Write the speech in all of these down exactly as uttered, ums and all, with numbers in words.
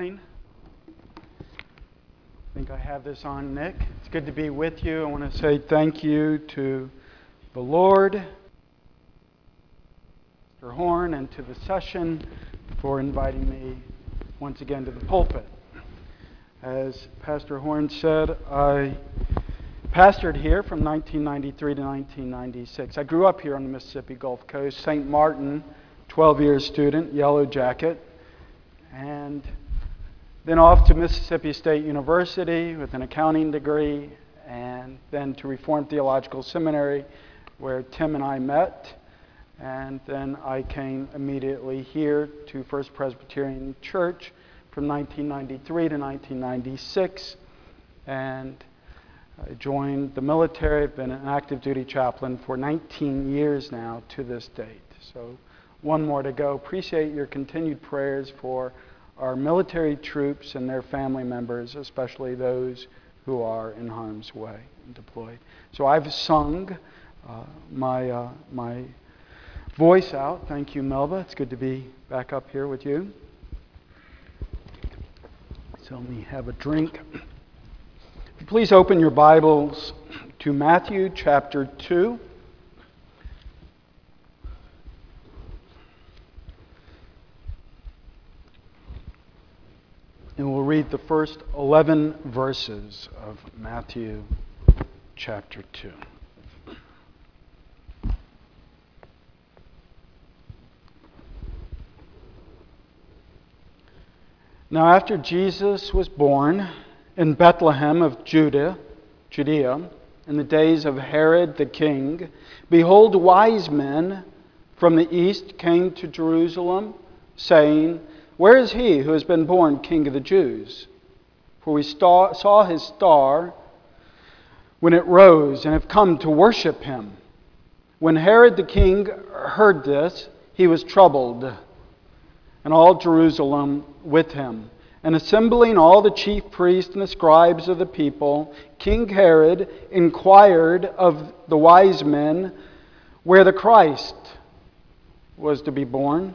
morning. I think I have this on, Nick. It's good to be with you. I want to say thank you to the Lord, Pastor Horn, and to the session for inviting me once again to the pulpit. As Pastor Horn said, I pastored here from nineteen ninety-three to nineteen ninety-six. I grew up here on the Mississippi Gulf Coast, Saint Martin, twelve-year student, yellow jacket, and then off to Mississippi State University with an accounting degree, and then to Reformed Theological Seminary, where Tim and I met, and then I came immediately here to First Presbyterian Church from nineteen ninety-three to nineteen ninety-six, and I joined the military. I've been an active duty chaplain for nineteen years now to this date, so one more to go. Appreciate your continued prayers for our military troops and their family members, especially those who are in harm's way and deployed. So I've sung uh, my uh, my voice out. Thank you, Melba. It's good to be back up here with you. So let me have a drink. Please open your Bibles to Matthew chapter two. And we'll read the first eleven verses of Matthew chapter two. Now, after Jesus was born in Bethlehem of Judah, Judea, in the days of Herod the king, behold, wise men from the east came to Jerusalem, saying, "Where is he who has been born King of the Jews? For we star, saw his star when it rose and have come to worship him." When Herod the king heard this, he was troubled, and all Jerusalem with him. And assembling all the chief priests and the scribes of the people, King Herod inquired of the wise men where the Christ was to be born.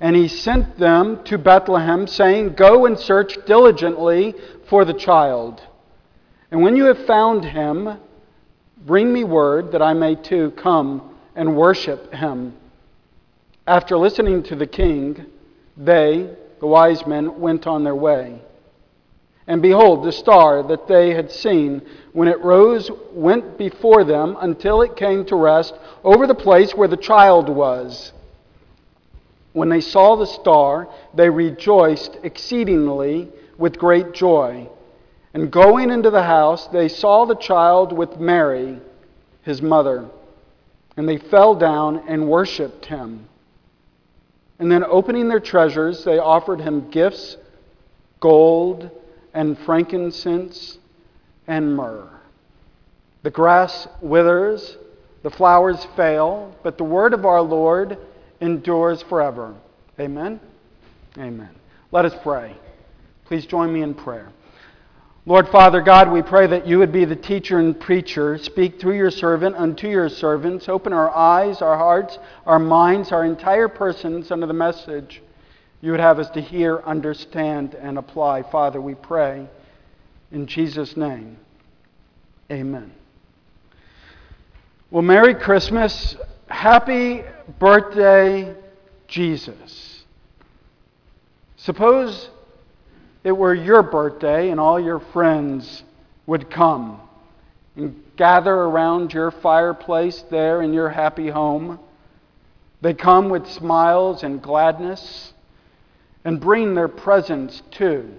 And he sent them to Bethlehem, saying, "Go and search diligently for the child. And when you have found him, bring me word that I may too come and worship him." After listening to the king, they, the wise men, went on their way. And behold, the star that they had seen when it rose went before them until it came to rest over the place where the child was. When they saw the star, they rejoiced exceedingly with great joy. And going into the house, they saw the child with Mary, his mother, and they fell down and worshipped him. And then opening their treasures, they offered him gifts, gold and frankincense and myrrh. The grass withers, the flowers fail, but the word of our Lord endures forever. Amen? Amen. Let us pray. Please join me in prayer. Lord Father God, we pray that you would be the teacher and preacher. Speak through your servant unto your servants. Open our eyes, our hearts, our minds, our entire persons under the message you would have us to hear, understand, and apply. Father, we pray in Jesus' name. Amen. Well, Merry Christmas. Happy birthday, Jesus. Suppose it were your birthday and all your friends would come and gather around your fireplace there in your happy home. They come with smiles and gladness and bring their presents too.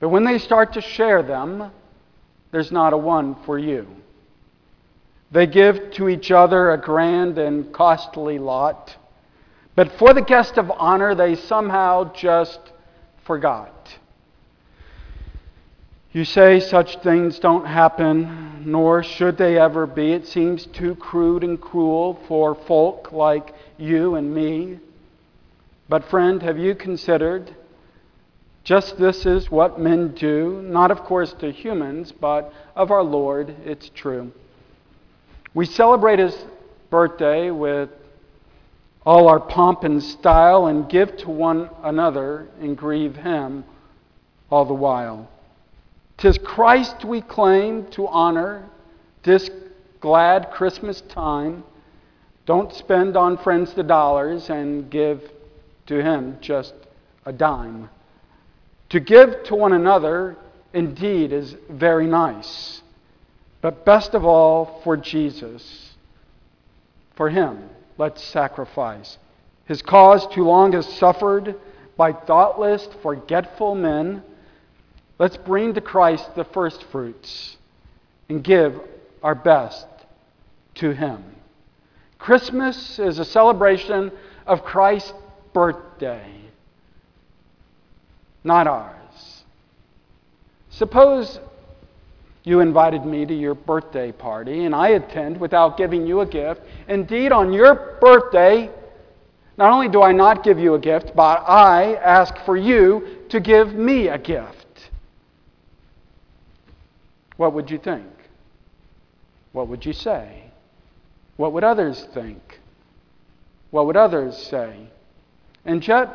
But when they start to share them, there's not a one for you. They give to each other a grand and costly lot, but for the guest of honor, they somehow just forgot. You say such things don't happen, nor should they ever be. It seems too crude and cruel for folk like you and me. But friend, have you considered just this is what men do, not of course to humans, but of our Lord, it's true. We celebrate His birthday with all our pomp and style and give to one another and grieve Him all the while. 'Tis Christ we claim to honor this glad Christmas time. Don't spend on friends the dollars and give to Him just a dime. To give to one another indeed is very nice, but best of all for Jesus. For Him, let's sacrifice. His cause too long is suffered by thoughtless, forgetful men. Let's bring to Christ the first fruits and give our best to Him. Christmas is a celebration of Christ's birthday, not ours. Suppose you invited me to your birthday party and I attend without giving you a gift. Indeed, on your birthday, not only do I not give you a gift, but I ask for you to give me a gift. What would you think? What would you say? What would others think? What would others say? And yet,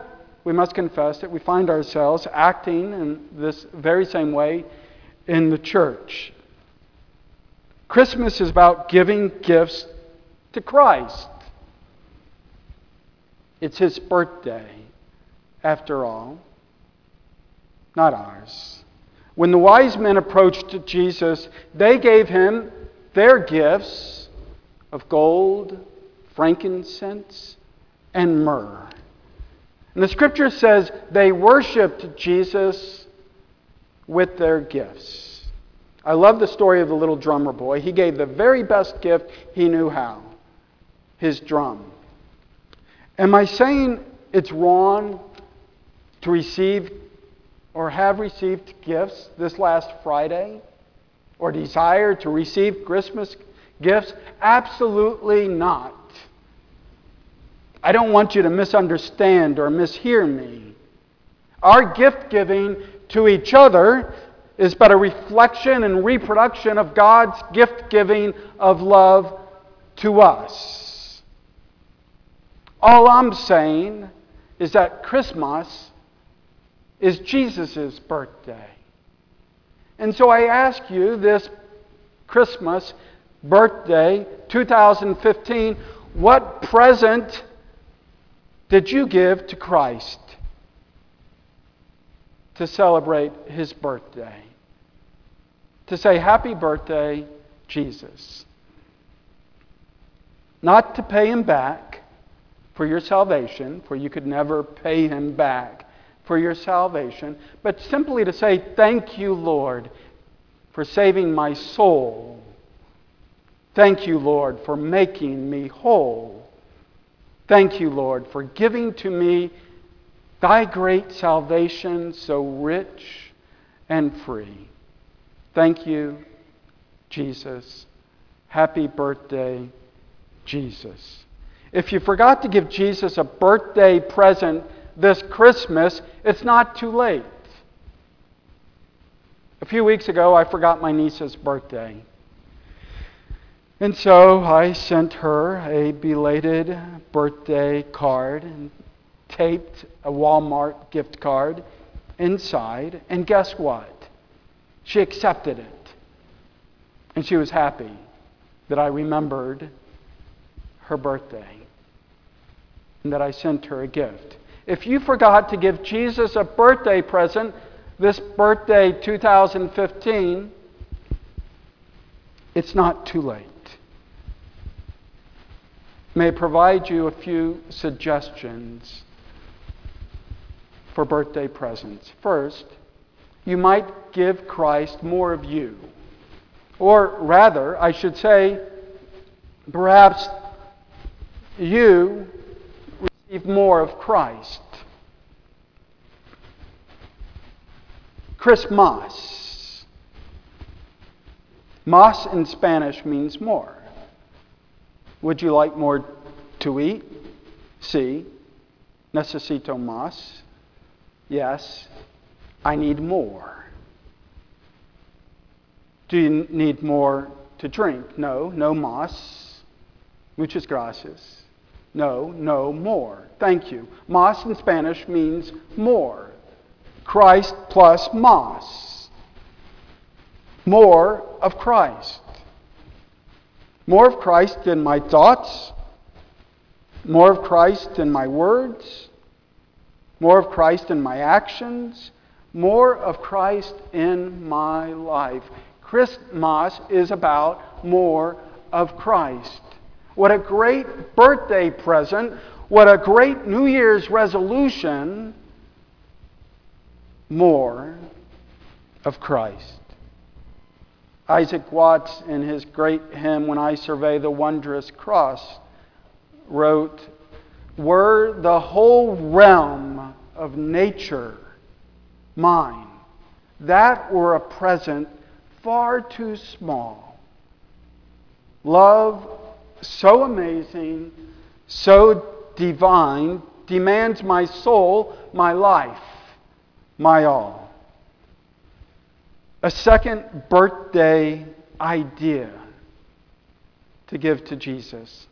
we must confess that we find ourselves acting in this very same way in the church. Christmas is about giving gifts to Christ. It's His birthday, after all, not ours. When the wise men approached Jesus, they gave Him their gifts of gold, frankincense, and myrrh. And the Scripture says they worshiped Jesus with their gifts. I love the story of the little drummer boy. He gave the very best gift he knew how, his drum. Am I saying it's wrong to receive or have received gifts this last Friday, or desire to receive Christmas gifts? Absolutely not. I don't want you to misunderstand or mishear me. Our gift giving to each other is but a reflection and reproduction of God's gift giving of love to us. All I'm saying is that Christmas is Jesus' birthday. And so I ask you this Christmas birthday, two thousand fifteen, what present did you give to Christ to celebrate His birthday? To say, happy birthday, Jesus. Not to pay Him back for your salvation, for you could never pay Him back for your salvation, but simply to say, thank you, Lord, for saving my soul. Thank you, Lord, for making me whole. Thank you, Lord, for giving to me thy great salvation so rich and free. Thank you, Jesus. Happy birthday, Jesus. If you forgot to give Jesus a birthday present this Christmas, it's not too late. A few weeks ago, I forgot my niece's birthday. And so I sent her a belated birthday card and taped a Walmart gift card inside. And guess what? She accepted it. And she was happy that I remembered her birthday and that I sent her a gift. If you forgot to give Jesus a birthday present this birthday two thousand fifteen, it's not too late. May I provide you a few suggestions for birthday presents. First, you might give Christ more of you. Or rather, I should say, perhaps you more of Christ. Christmas Mas in Spanish means more. Would you like more to eat? Sí. Necesito más. Yes. I need more. Do you need more to drink? No. No más. Muchas gracias. No, no more. Thank you. Mas in Spanish means more. Christ plus mas. More of Christ. More of Christ in my thoughts. More of Christ in my words. More of Christ in my actions. More of Christ in my life. Christmas is about more of Christ. What a great birthday present. What a great New Year's resolution. More of Christ. Isaac Watts, in his great hymn, When I Survey the Wondrous Cross, wrote, "Were the whole realm of nature mine, that were a present far too small. Love so amazing, so divine, demands my soul, my life, my all." A second birthday idea to give to Jesus.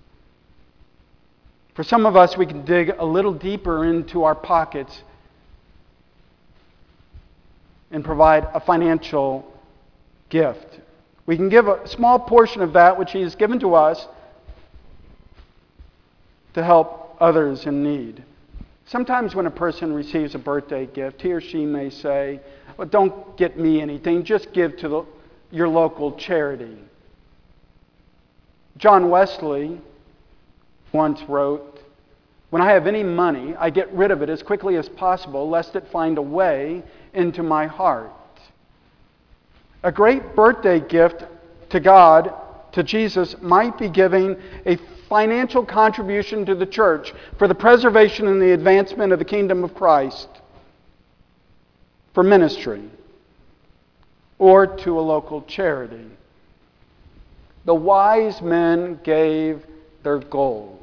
For some of us, we can dig a little deeper into our pockets and provide a financial gift. We can give a small portion of that which He has given to us to help others in need. Sometimes when a person receives a birthday gift, he or she may say, "Well, don't get me anything, just give to the, your local charity." John Wesley once wrote, "When I have any money, I get rid of it as quickly as possible, lest it find a way into my heart." A great birthday gift to God, to Jesus, might be giving a financial contribution to the church for the preservation and the advancement of the kingdom of Christ, for ministry, or to a local charity. The wise men gave their gold.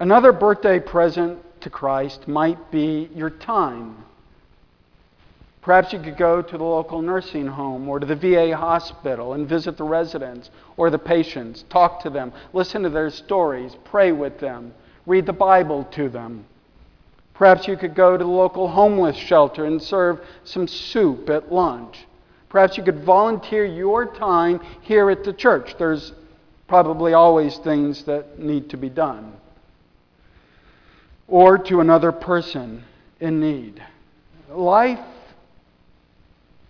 Another birthday present to Christ might be your time. Perhaps you could go to the local nursing home or to the V A hospital and visit the residents or the patients, talk to them, listen to their stories, pray with them, read the Bible to them. Perhaps you could go to the local homeless shelter and serve some soup at lunch. Perhaps you could volunteer your time here at the church. There's probably always things that need to be done. Or to another person in need. Life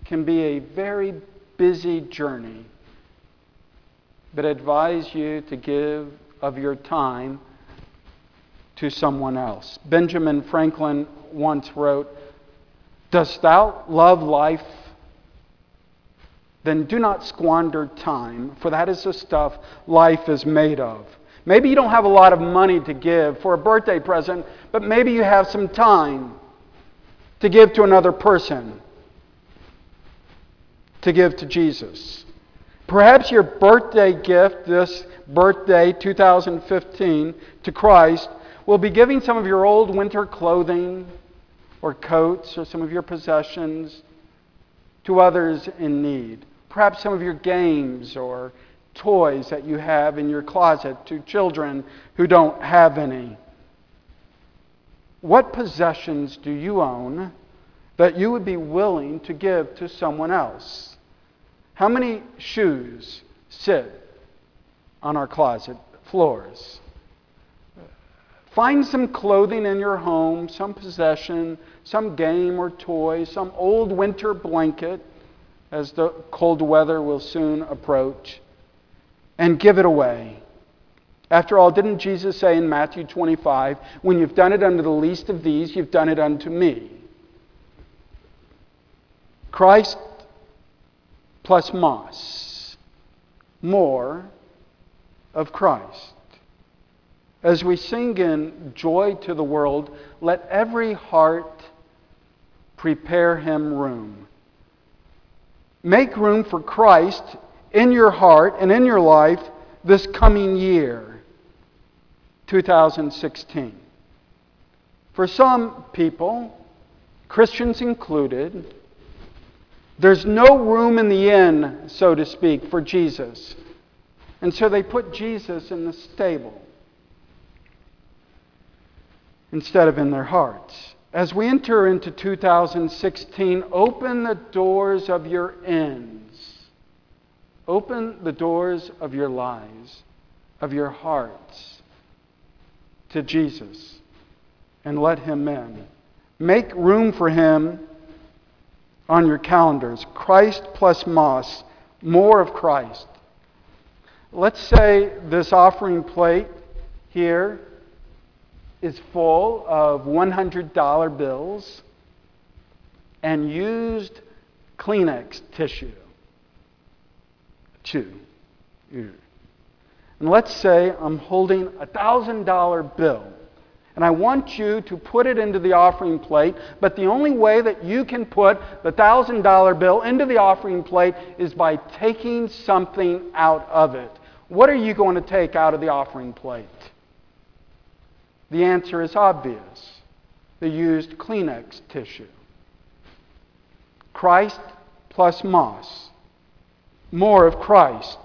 can be a very busy journey, but I advise you to give of your time to someone else. Benjamin Franklin once wrote, "Dost thou love life? Then do not squander time, for that is the stuff life is made of." Maybe you don't have a lot of money to give for a birthday present, but maybe you have some time to give to another person, to give to Jesus. Perhaps your birthday gift this birthday, two thousand fifteen, to Christ will be giving some of your old winter clothing or coats or some of your possessions to others in need. Perhaps some of your games or toys that you have in your closet to children who don't have any. What possessions do you own that you would be willing to give to someone else? How many shoes sit on our closet floors? Find some clothing in your home, some possession, some game or toy, some old winter blanket, as the cold weather will soon approach, and give it away. After all, didn't Jesus say in Matthew twenty-five, "When you've done it unto the least of these, you've done it unto me"? Christ plus mas, more of Christ. As we sing in Joy to the World, let every heart prepare Him room. Make room for Christ in your heart and in your life this coming year, two thousand sixteen. For some people, Christians included, there's no room in the inn, so to speak, for Jesus. And so they put Jesus in the stable instead of in their hearts. As we enter into two thousand sixteen, open the doors of your inns. Open the doors of your lives, of your hearts, to Jesus, and let Him in. Make room for Him on your calendars. Christ plus Mass, more of Christ. Let's say this offering plate here is full of one hundred dollar bills and used Kleenex tissue. Chew. And let's say I'm holding a one thousand dollar bill, and I want you to put it into the offering plate, but the only way that you can put the one thousand dollar bill into the offering plate is by taking something out of it. What are you going to take out of the offering plate? The answer is obvious. The used Kleenex tissue. Christ plus Mass. More of Christ.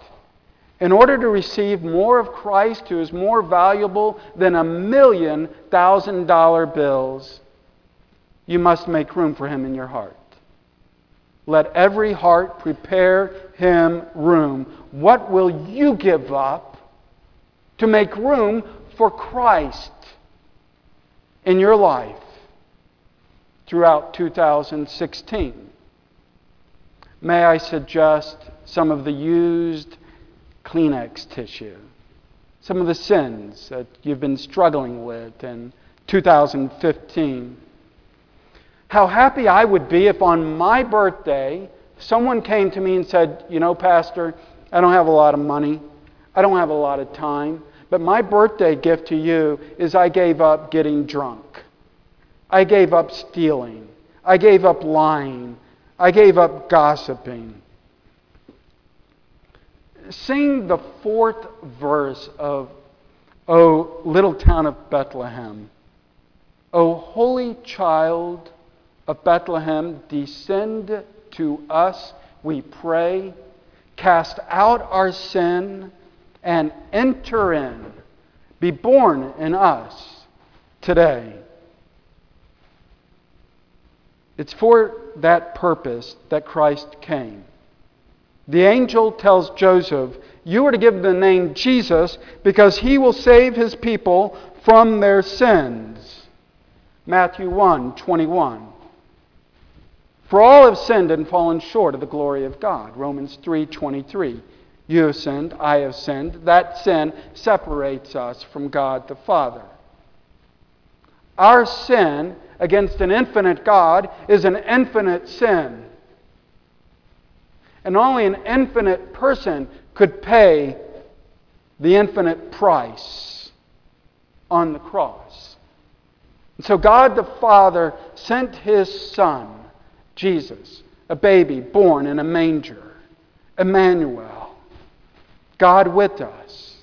In order to receive more of Christ, who is more valuable than a million thousand dollar bills, you must make room for Him in your heart. Let every heart prepare Him room. What will you give up to make room for Christ in your life throughout two thousand sixteen? May I suggest some of the used Kleenex tissue, some of the sins that you've been struggling with in two thousand fifteen. How happy I would be if on my birthday someone came to me and said, you know, Pastor, I don't have a lot of money, I don't have a lot of time, but my birthday gift to you is I gave up getting drunk. I gave up stealing. I gave up lying. I gave up gossiping. Sing the fourth verse of O Little Town of Bethlehem. O Holy Child of Bethlehem, descend to us, we pray. Cast out our sin and enter in. Be born in us today. It's for that purpose that Christ came. The angel tells Joseph, you are to give the name Jesus because He will save His people from their sins. Matthew one twenty-one. For all have sinned and fallen short of the glory of God. Romans three twenty-three. You have sinned, I have sinned. That sin separates us from God the Father. Our sin against an infinite God is an infinite sin. And only an infinite person could pay the infinite price on the cross. And so God the Father sent His Son, Jesus, a baby born in a manger, Emmanuel, God with us.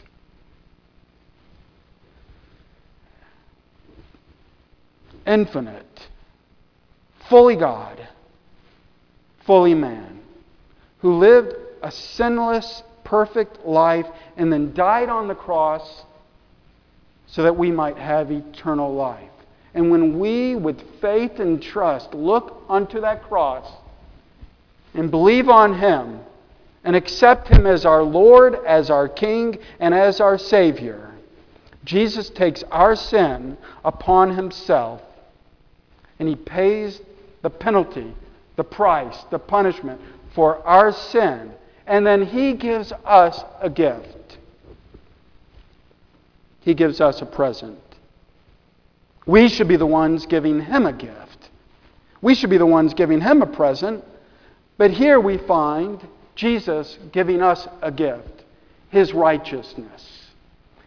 Infinite, fully God, fully man, who lived a sinless, perfect life and then died on the cross so that we might have eternal life. And when we, with faith and trust, look unto that cross and believe on Him and accept Him as our Lord, as our King, and as our Savior, Jesus takes our sin upon Himself and He pays the penalty, the price, the punishment for our sin, and then He gives us a gift. He gives us a present. We should be the ones giving Him a gift. We should be the ones giving Him a present, but here we find Jesus giving us a gift, His righteousness.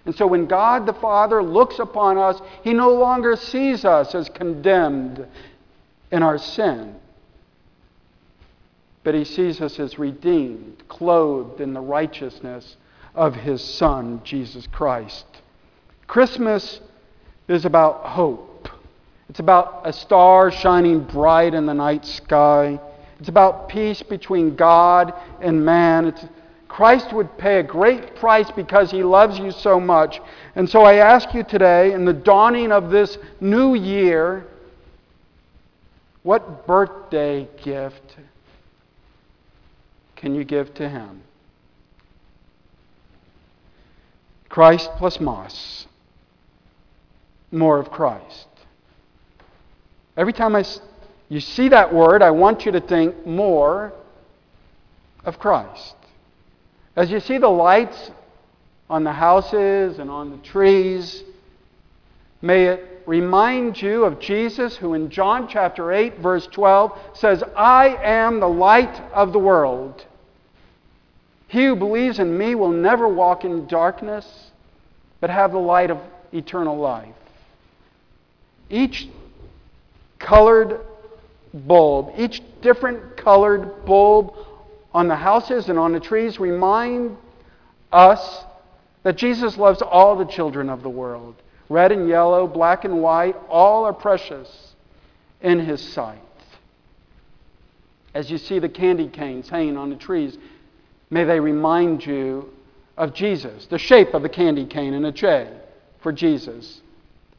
And so when God the Father looks upon us, He no longer sees us as condemned in our sin, but he sees us as redeemed, clothed in the righteousness of his Son, Jesus Christ. Christmas is about hope. It's about a star shining bright in the night sky. It's about peace between God and man. It's, Christ would pay a great price because he loves you so much. And so I ask you today, in the dawning of this new year, what birthday gift can you give to him? Christ plus moss. More of Christ. Every time I, you see that word, I want you to think more of Christ. As you see the lights on the houses and on the trees, may it remind you of Jesus, who in John chapter eight, verse twelve, says, "I am the light of the world. He who believes in me will never walk in darkness, but have the light of eternal life." Each colored bulb, each different colored bulb on the houses and on the trees remind us that Jesus loves all the children of the world. Red and yellow, black and white, all are precious in his sight. As you see the candy canes hanging on the trees, may they remind you of Jesus, the shape of the candy cane in a J for Jesus,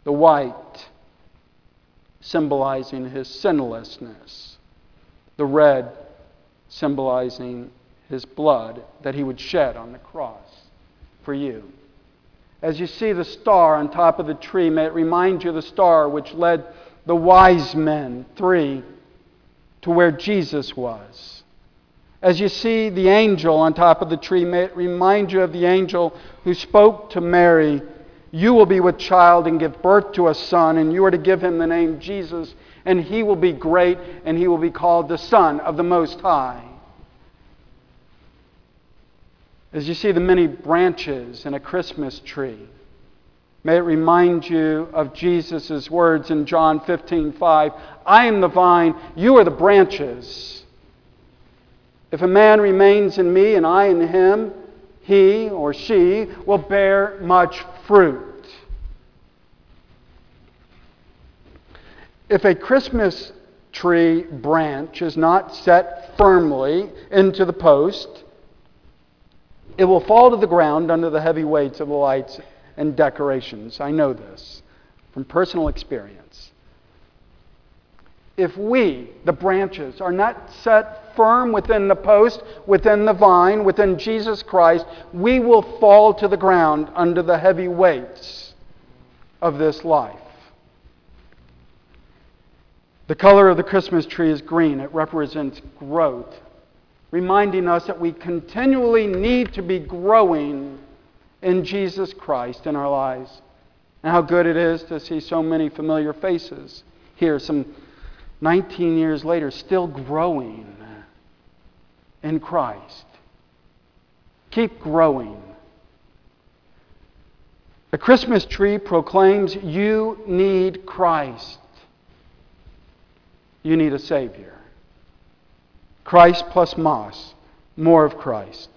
the white symbolizing his sinlessness, the red symbolizing his blood that he would shed on the cross for you. As you see the star on top of the tree, may it remind you of the star which led the wise men, three, to where Jesus was. As you see the angel on top of the tree, may it remind you of the angel who spoke to Mary, "You will be with child and give birth to a son, and you are to give him the name Jesus, and he will be great, and he will be called the Son of the Most High." As you see the many branches in a Christmas tree, may it remind you of Jesus' words in John fifteen five, "I am the vine, you are the branches. If a man remains in me and I in him, he or she will bear much fruit." If a Christmas tree branch is not set firmly into the post, it will fall to the ground under the heavy weights of the lights and decorations. I know this from personal experience. If we, the branches, are not set firm within the post, within the vine, within Jesus Christ, we will fall to the ground under the heavy weights of this life. The color of the Christmas tree is green. It represents growth, reminding us that we continually need to be growing in Jesus Christ in our lives. And how good it is to see so many familiar faces here, some nineteen years later, still growing in Christ. Keep growing. The Christmas tree proclaims you need Christ. You need a Savior. Christ plus moss, more of Christ.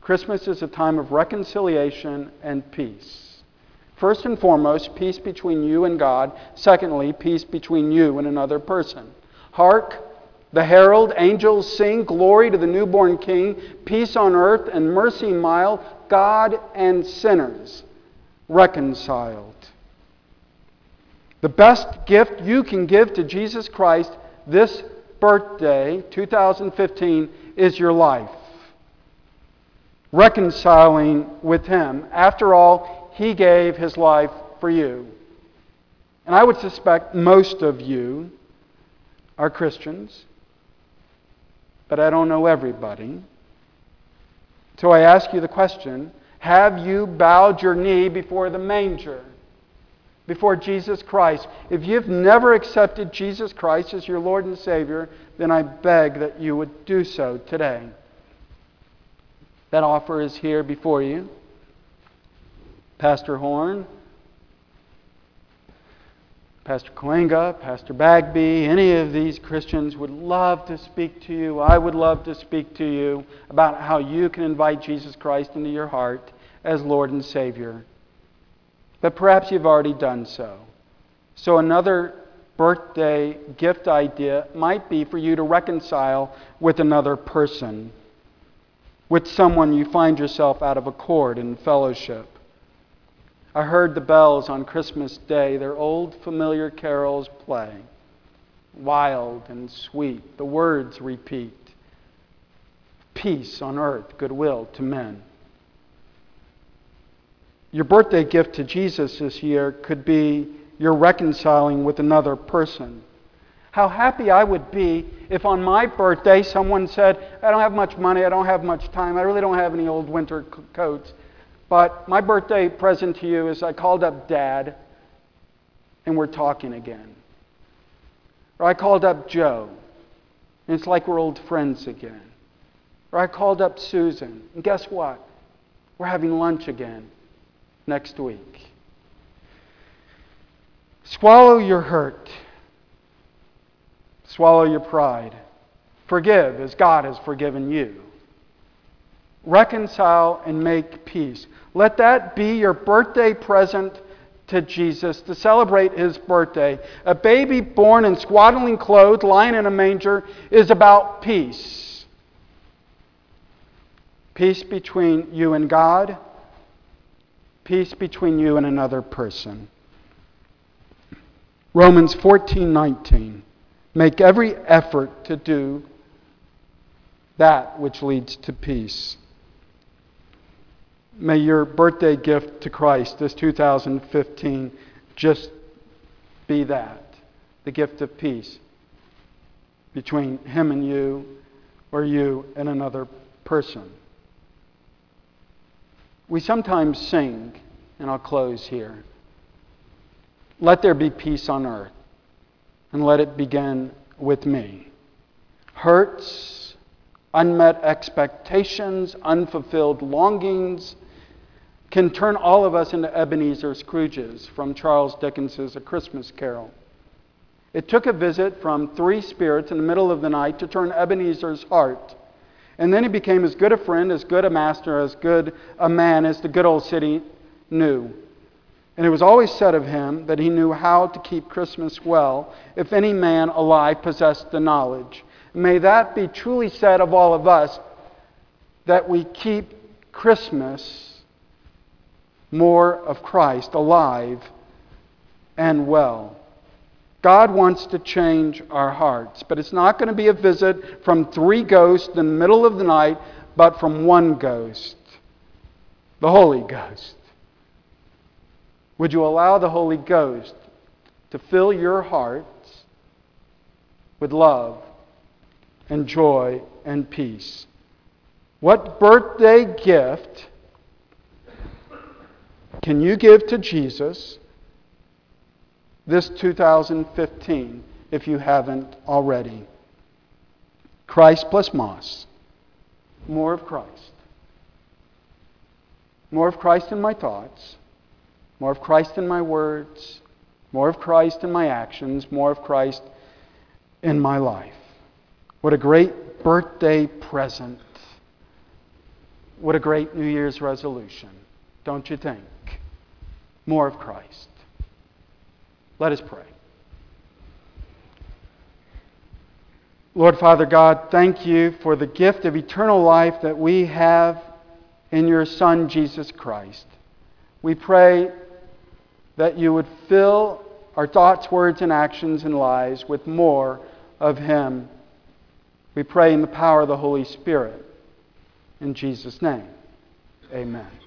Christmas is a time of reconciliation and peace. First and foremost, peace between you and God. Secondly, peace between you and another person. Hark, the herald angels sing, "Glory to the newborn King, peace on earth and mercy mild, God and sinners reconciled." The best gift you can give to Jesus Christ this birthday, two thousand fifteen, is your life. Reconciling with him. After all, he gave his life for you. And I would suspect most of you are Christians, but I don't know everybody. So I ask you the question, have you bowed your knee before the manger? Before Jesus Christ? If you've never accepted Jesus Christ as your Lord and Savior, then I beg that you would do so today. That offer is here before you. Pastor Horn, Pastor Koinga, Pastor Bagby, any of these Christians would love to speak to you. I would love to speak to you about how you can invite Jesus Christ into your heart as Lord and Savior. But perhaps you've already done so. So another birthday gift idea might be for you to reconcile with another person, with someone you find yourself out of accord in fellowship. I heard the bells on Christmas Day, their old familiar carols play, wild and sweet, the words repeat, peace on earth, goodwill to men. Your birthday gift to Jesus this year could be you're reconciling with another person. How happy I would be if on my birthday someone said, I don't have much money, I don't have much time, I really don't have any old winter c- coats. But my birthday present to you is I called up Dad and we're talking again. Or I called up Joe and it's like we're old friends again. Or I called up Susan and guess what? We're having lunch again next week. Swallow your hurt. Swallow your pride. Forgive as God has forgiven you. Reconcile and make peace. Let that be your birthday present to Jesus to celebrate His birthday. A baby born in swaddling clothes, lying in a manger, is about peace. Peace between you and God. Peace between you and another person. Romans fourteen nineteen. Make every effort to do that which leads to peace. May your birthday gift to Christ this two thousand fifteen just be that, the gift of peace between Him and you or you and another person. We sometimes sing, and I'll close here, let there be peace on earth and let it begin with me. Hurts, unmet expectations, unfulfilled longings, can turn all of us into Ebenezer Scrooges from Charles Dickens' A Christmas Carol. It took a visit from three spirits in the middle of the night to turn Ebenezer's heart. And then he became as good a friend, as good a master, as good a man as the good old city knew. And it was always said of him that he knew how to keep Christmas well if any man alive possessed the knowledge. May that be truly said of all of us, that we keep Christmas more of Christ alive and well. God wants to change our hearts, but it's not going to be a visit from three ghosts in the middle of the night, but from one ghost, the Holy Ghost. Would you allow the Holy Ghost to fill your hearts with love and joy and peace? What birthday gift can you give to Jesus this two thousand fifteen if you haven't already? Christ plus Moss. More of Christ. More of Christ in my thoughts. More of Christ in my words. More of Christ in my actions. More of Christ in my life. What a great birthday present. What a great New Year's resolution. Don't you think? More of Christ. Let us pray. Lord Father God, thank you for the gift of eternal life that we have in your Son, Jesus Christ. We pray that you would fill our thoughts, words, and actions and lives with more of Him. We pray in the power of the Holy Spirit. In Jesus' name, amen.